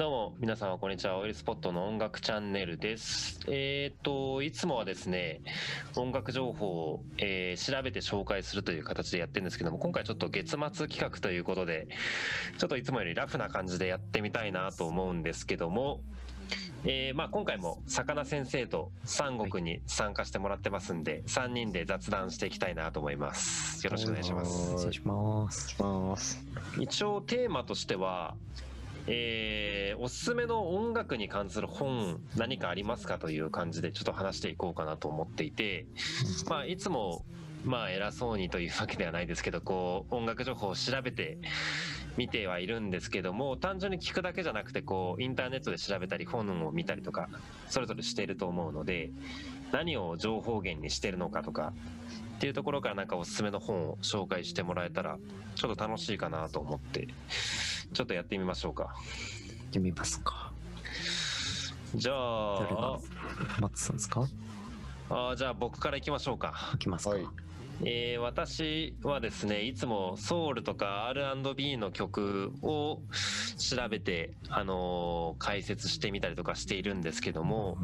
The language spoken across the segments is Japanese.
どうも皆様こんにちは、オイルスポットの音楽チャンネルです。いつもはですね、音楽情報を、調べて紹介するという形でやってるんですけども、今回ちょっと月末企画ということで、ちょっといつもよりラフな感じでやってみたいなと思うんですけども、今回も魚先生と三国に参加してもらってますんで、3人で雑談していきたいなと思います。よろしくお願いします。お願いします。一応テーマとしては、おすすめの音楽に関する本何かありますかという感じでちょっと話していこうかなと思っていて、いつも偉そうにというわけではないですけど、こう音楽情報を調べて見てはいるんですけども、単純に聞くだけじゃなくて、こうインターネットで調べたり本を見たりとかそれぞれしていると思うので、何を情報源にしてるのかとかっていうところから、なんかおすすめの本を紹介してもらえたらちょっと楽しいかなと思って、ちょっとやってみましょうか。やってみますか。じゃあ松さんですか。じゃあ僕からいきましょうか。いきますか。はい。私はですね、いつもソウルとか R&B の曲を調べて、解説してみたりとかしているんですけども、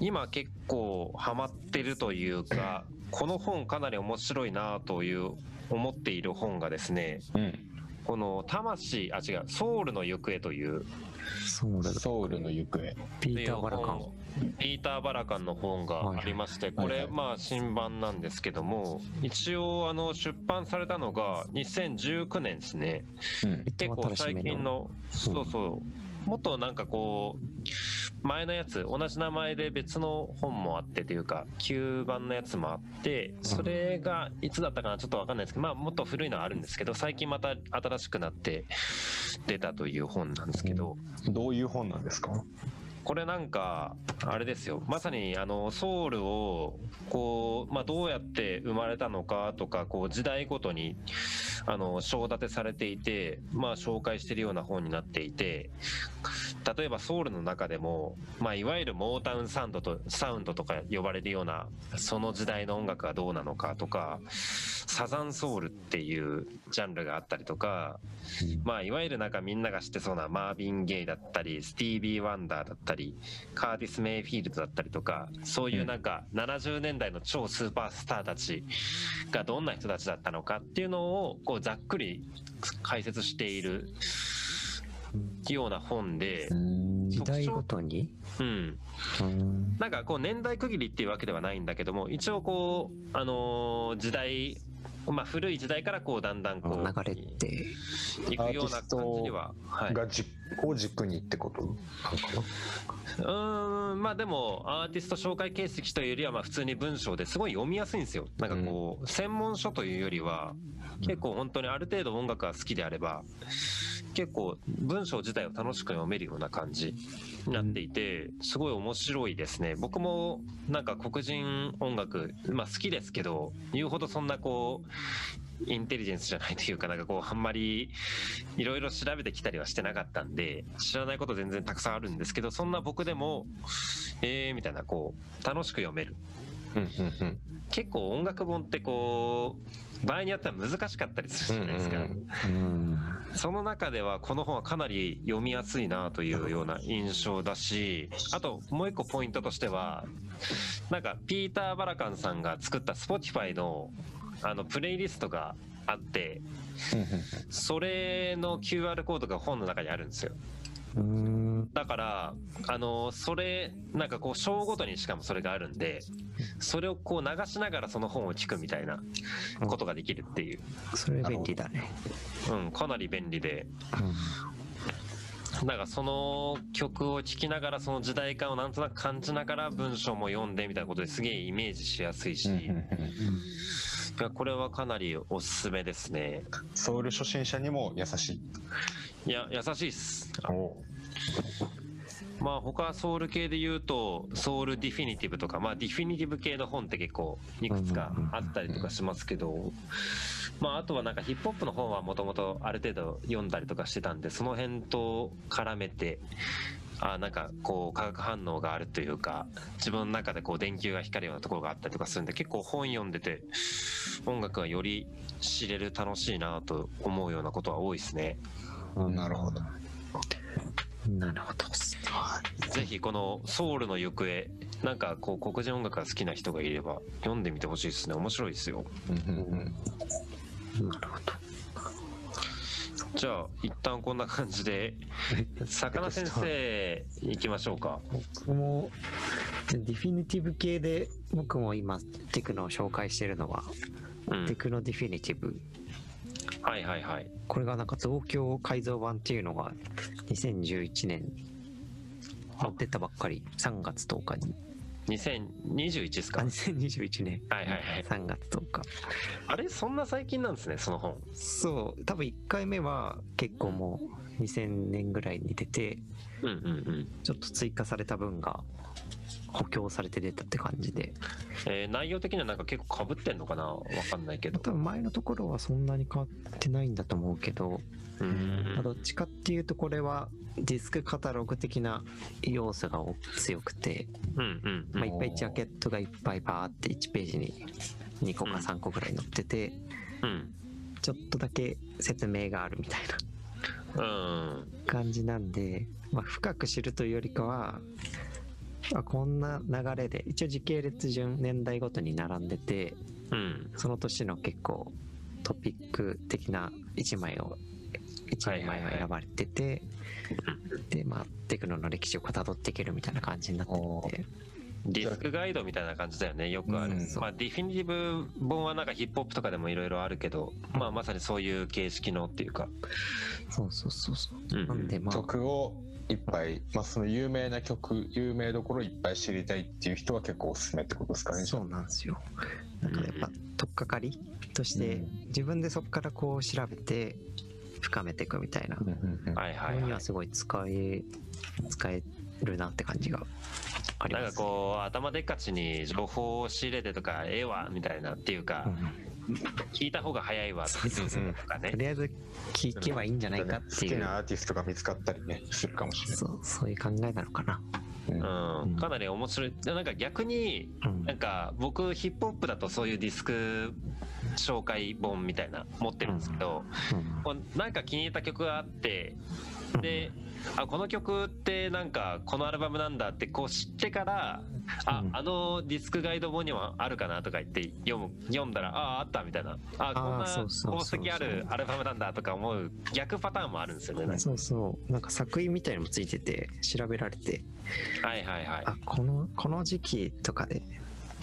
今結構ハマってるというか、この本かなり面白いなという思っている本がですね、この魂、ソウルの行方というピーター・バラカン。の本がありまして、これ新版なんですけども、一応出版されたのが2019年ですね。結構最近の、もっとなんかこう前のやつ、同じ名前で別の本もあってというか、旧版のやつもあって、それがいつだったかなちょっと分かんないですけど、もっと古いのはあるんですけど、最近また新しくなって出たという本なんですけど、どういう本なんですか？これなんかあれですよ、まさにソウルをこう、どうやって生まれたのかとか、こう時代ごとに章立てされていて、紹介しているような本になっていて、例えばソウルの中でも、いわゆるモータウンサウンドとか呼ばれるようなその時代の音楽がどうなのかとか、サザンソウルっていうジャンルがあったりとか、いわゆるなんかみんなが知ってそうなマービン・ゲイだったり、スティービー・ワンダーだったり、カーティス・メイフィールドだったりとか、そういうなんか70年代の超スーパースターたちがどんな人たちだったのかっていうのをこうざっくり解説しているような本で、時代ごとに、なんかこう年代区切りっていうわけではないんだけども、一応こう時代、古い時代からこうだんだんこう流れていくような感じには、を軸にってことなのかな。でもアーティスト紹介形式というよりは、普通に文章ですごい読みやすいんですよ。なんかこう専門書というよりは、結構本当にある程度音楽が好きであれば結構文章自体を楽しく読めるような感じになっていて、すごい面白いですね。僕もなんか黒人音楽、好きですけど、言うほどそんなこうインテリジェンスじゃないというか、なんかこうあんまりいろいろ調べてきたりはしてなかったんで、知らないこと全然たくさんあるんですけど、そんな僕でもみたいな、こう楽しく読める。結構音楽本ってこう場合によっては難しかったりするじゃないですか。その中ではこの本はかなり読みやすいなというような印象だし、あともう一個ポイントとしては、なんかピーター・バラカンさんが作った Spotify のプレイリストがあって、それの QR コードが本の中にあるんですよ。だからそれなんかこう章ごとにしかもそれがあるんで、それをこう流しながらその本を聞くみたいなことができるっていう、それ便利だね。かなり便利で、なんかその曲を聴きながらその時代感をなんとなく感じながら文章も読んでみたいなことで、すげえイメージしやすいし、これはかなりおすすめですね。ソウル初心者にも優しい。いや、優しいっす。他ソウル系で言うとソウルディフィニティブとか、ディフィニティブ系の本って結構いくつかあったりとかしますけど、あとはなんかヒップホップの本はもともとある程度読んだりとかしてたんで、その辺と絡めて、なんかこう化学反応があるというか、自分の中でこう電球が光るようなところがあったりとかするんで、結構本読んでて音楽がより知れる、楽しいなと思うようなことは多いですね。なるほど。なるほどですね。ぜひこのソウルの行方、なんかこう黒人音楽が好きな人がいれば読んでみてほしいですね。面白いですよ。なるほど。じゃあ一旦こんな感じで魚先生行きましょうか。僕もディフィニティブ系で、僕も今テクノを紹介してるのは、うん、テクノディフィニティブ。はいはいはい。これがなんか増強改造版っていうのが2011年に出たばっかり、3月10日に。2021ですか？2021年。はいはいはい。3月10日。あれそんな最近なんですね、その本。そう、多分1回目は結構もう2000年ぐらいに出て、うんうんうん、ちょっと追加された分が補強されて出たって感じで、内容的にはなんか結構被ってんのかな、わかんないけど、多分前のところはそんなに変わってないんだと思うけど、どっちかっていうとこれはディスクカタログ的な要素が強くて、いっぱいジャケットがいっぱいバーって1ページに2個か3個ぐらい載ってて、ちょっとだけ説明があるみたいな感じなんで、深く知るというよりかは、こんな流れで一応時系列順年代ごとに並んでて、その年の結構トピック的な1枚が選ばれてて、でテクノの歴史をたどっていけるみたいな感じになってるんで、ディスクガイドみたいな感じだよね、よくある。ディフィニティブ本はなんかヒップホップとかでもいろいろあるけど、まさにそういう形式のっていうか、そうなんで曲をいっぱい、その有名な曲、有名どころいっぱい知りたいっていう人は結構おすすめってことですかね。そうなんですよ。なんかやっぱ取っかかりとして自分でそこからこう調べて深めていくみたいな、そういうのはすごい使えるなって感じがあります。なんかこう頭でっかちに情報を仕入れてとか、わみたいなっていうか、聞いた方が早いわとかね、とりあえず聞けばいいんじゃないかっていう、好きなアーティストが見つかったりね、するかもしれない。そういう考えなのかな。かなり面白い。なんか逆に、なんか僕ヒップホップだとそういうディスク紹介本みたいな持ってるんですけど、なんか気に入った曲があって、で、この曲ってなんかこのアルバムなんだってこう知ってから、あのディスクガイド本にもあるかなとか言って読んだらあったみたいな、こんな功績あるアルバムなんだとか思う逆パターンもあるんですよね。なんか作品みたいのもついてて調べられて、この時期とかで、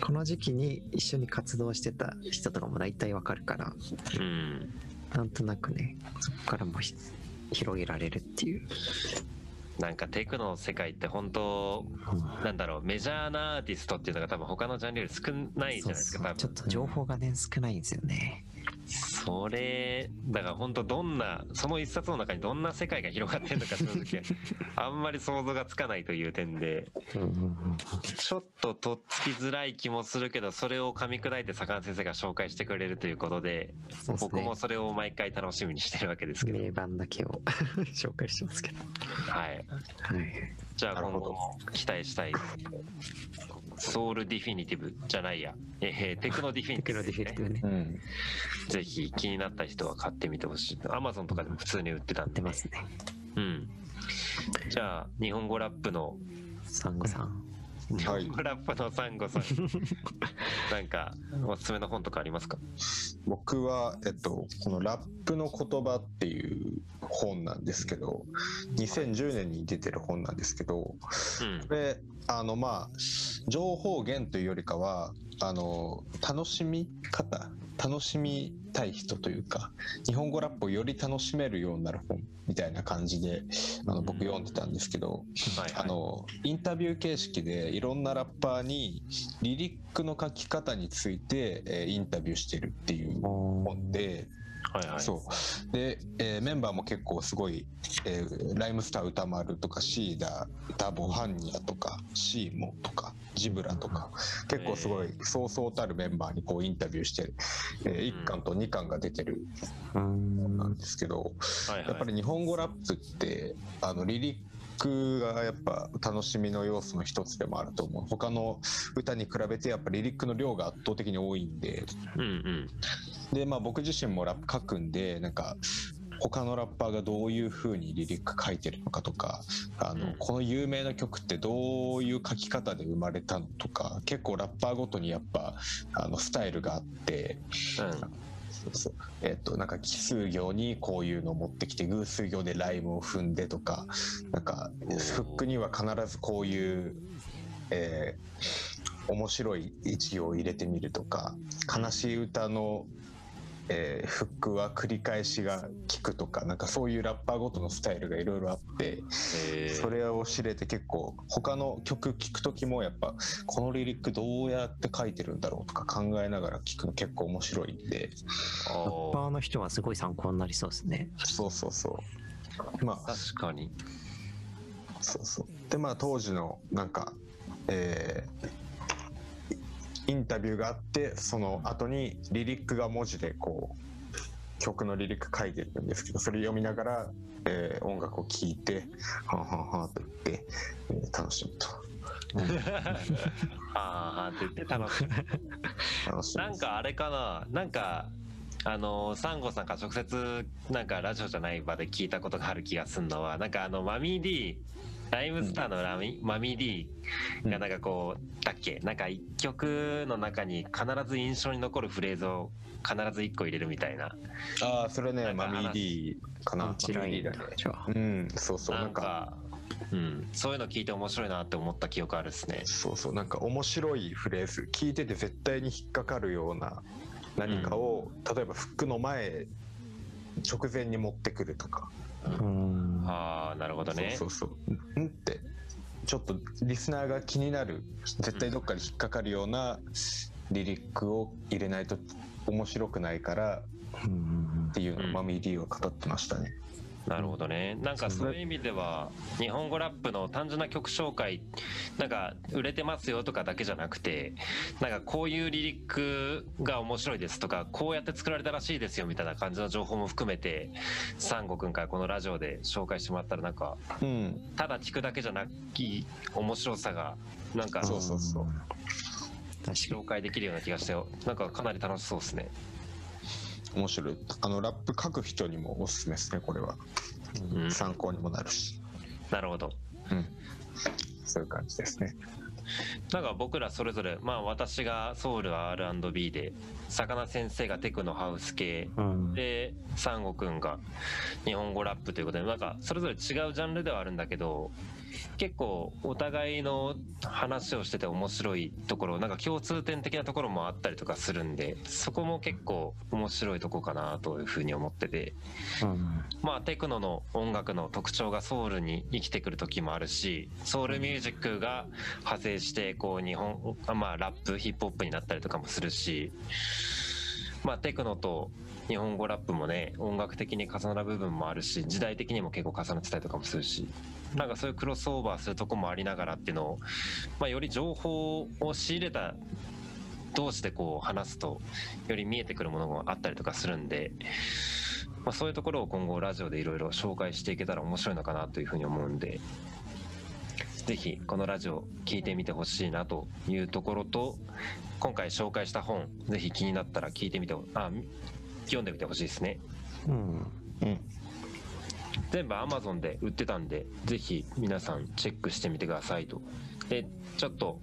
この時期に一緒に活動してた人とかも大体わかるから、なんとなくね、そこからも広げられるっていう。なんかテクノの世界って本当、なんだろう、メジャーなアーティストっていうのが多分他のジャンルより少ないじゃないですか。ちょっと情報がね、少ないんですよね。それだから本当、どんなその一冊の中にどんな世界が広がってるのか、正直あんまり想像がつかないという点で、ちょっととっつきづらい気もするけど、それを噛み砕いて魚先生が紹介してくれるということで、僕もそれを毎回楽しみにしてるわけですけど、名盤だけを紹介してますけど、じゃあ今後も期待したい。ソウルディフィニティブじゃないや、テクノディフィニティブね。ぜひ気になった人は買ってみてほしい。Amazon とかでも普通に売ってたんで。ますね。じゃあ日本語ラップのサンゴさん。日本語ラップのサンゴさん。なんかおすすめの本とかありますか？僕はこのラップの言葉っていう本なんですけど、2010年に出てる本なんですけど、これ情報源というよりかは、楽しみ方、楽しみたい人というか、日本語ラップをより楽しめるようになる本みたいな感じで、僕読んでたんですけど、インタビュー形式でいろんなラッパーにリリックの書き方について、インタビューしてるっていう本で。そうで、メンバーも結構すごい、ライムスター歌丸とかシーダーダボハンニアとかシーモとかジブラとか、結構すごいそうそうたるメンバーにこうインタビューして、1巻と2巻が出てるなんですけど、やっぱり日本語ラップってリリックがやっぱ楽しみの要素の一つでもあると思う。他の歌に比べてやっぱリリックの量が圧倒的に多いんで、で僕自身もラップ書くんで、なんか他のラッパーがどういう風にリリック書いてるのかとか、この有名な曲ってどういう書き方で生まれたのとか、結構ラッパーごとにやっぱスタイルがあって、なんか奇数行にこういうのを持ってきて、偶数行でライムを踏んでとか、なんかフックには必ずこういう、面白い位置を入れてみるとか、悲しい歌のフックは繰り返しが効くとか、なんかそういうラッパーごとのスタイルがいろいろあって、それを知れて結構他の曲聴くときもやっぱこのリリックどうやって書いてるんだろうとか考えながら聴くの結構面白いんで、ラッパーの人はすごい参考になりそうですね。そうそうそう。まあ確かに。そうそう。でまあ当時のなんか、インタビューがあってその後にリリックが文字でこう曲のリリック書いてるんですけど、それ読みながら、音楽を聴いてはんはんはんと言って、楽しむと。ああって言って楽しむ。楽しみ。なんかあれかな、なんかサンゴさんから直接なんかラジオじゃない場で聞いたことがある気がするのは、なんかマミー D、ライムスターのマミー D がなんかこうだっけ、なんか一曲の中に必ず印象に残るフレーズを必ず一個入れるみたいな。ああそれねマミー D かな。マミー D だね。うんそうそう、なんかうんそういうの聞いて面白いなって思った記憶あるっすね。そうそう、なんか面白いフレーズ、聞いてて絶対に引っかかるような何かを、うん、例えばフックの前直前に持ってくるとか。うん、ああなるほどね。そうそうそう。んってちょっとリスナーが気になる、絶対どっかに引っかかるようなリリックを入れないと面白くないから、うん、っていうのをマミー D は語ってましたね。なるほどね。なんかそういう意味では日本語ラップの単純な曲紹介、なんか売れてますよとかだけじゃなくて、なんかこういうリリックが面白いですとか、こうやって作られたらしいですよみたいな感じの情報も含めてサンゴくんからこのラジオで紹介してもらったら、なんかただ聞くだけじゃなき面白さがなんかそうそうそう紹介できるような気がして、なんかかなり楽しそうですね。面白い。ラップ書く人にもおすすめですね、これは、うん、参考にもなるし。なるほど、うん、そういう感じですね。なんか僕らそれぞれ、まあ私がソウル R&B で、魚先生がテクノハウス系、うん、でサンゴくんが日本語ラップということで、なんかそれぞれ違うジャンルではあるんだけど、結構お互いの話をしてて面白いところ、なんか共通点的なところもあったりとかするんで、そこも結構面白いとこかなというふうに思ってて、うん、まあテクノの音楽の特徴がソウルに生きてくる時もあるし、ソウルミュージックが派生してこう日本、まあラップヒップホップになったりとかもするし、まあテクノと日本語ラップもね、音楽的に重なる部分もあるし、時代的にも結構重なってたりとかもするし、なんかそういうクロスオーバーするとこもありながらっていうのを、まあ、より情報を仕入れた同士でこう話すとより見えてくるものもあったりとかするんで、まあ、そういうところを今後ラジオでいろいろ紹介していけたら面白いのかなというふうに思うんで、ぜひこのラジオ聞いてみてほしいなというところと、今回紹介した本ぜひ気になったら聞いてみて、読んでみてほしいですね。うん、うん、全部 Amazon で売ってたんで、ぜひ皆さんチェックしてみてくださいと。でちょっと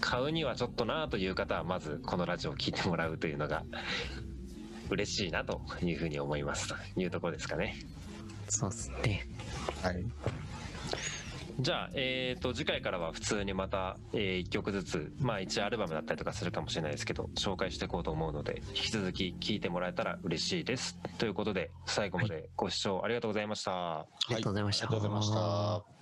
買うにはちょっとなという方は、まずこのラジオを聞いてもらうというのが嬉しいなというふうに思いますというところですかね。そうですね。はい。じゃあ、次回からは普通にまた、1曲ずつ、まあ、1アルバムだったりとかするかもしれないですけど、紹介していこうと思うので、引き続き聴いてもらえたら嬉しいですということで、最後までご視聴ありがとうございました。はい、ありがとうございました。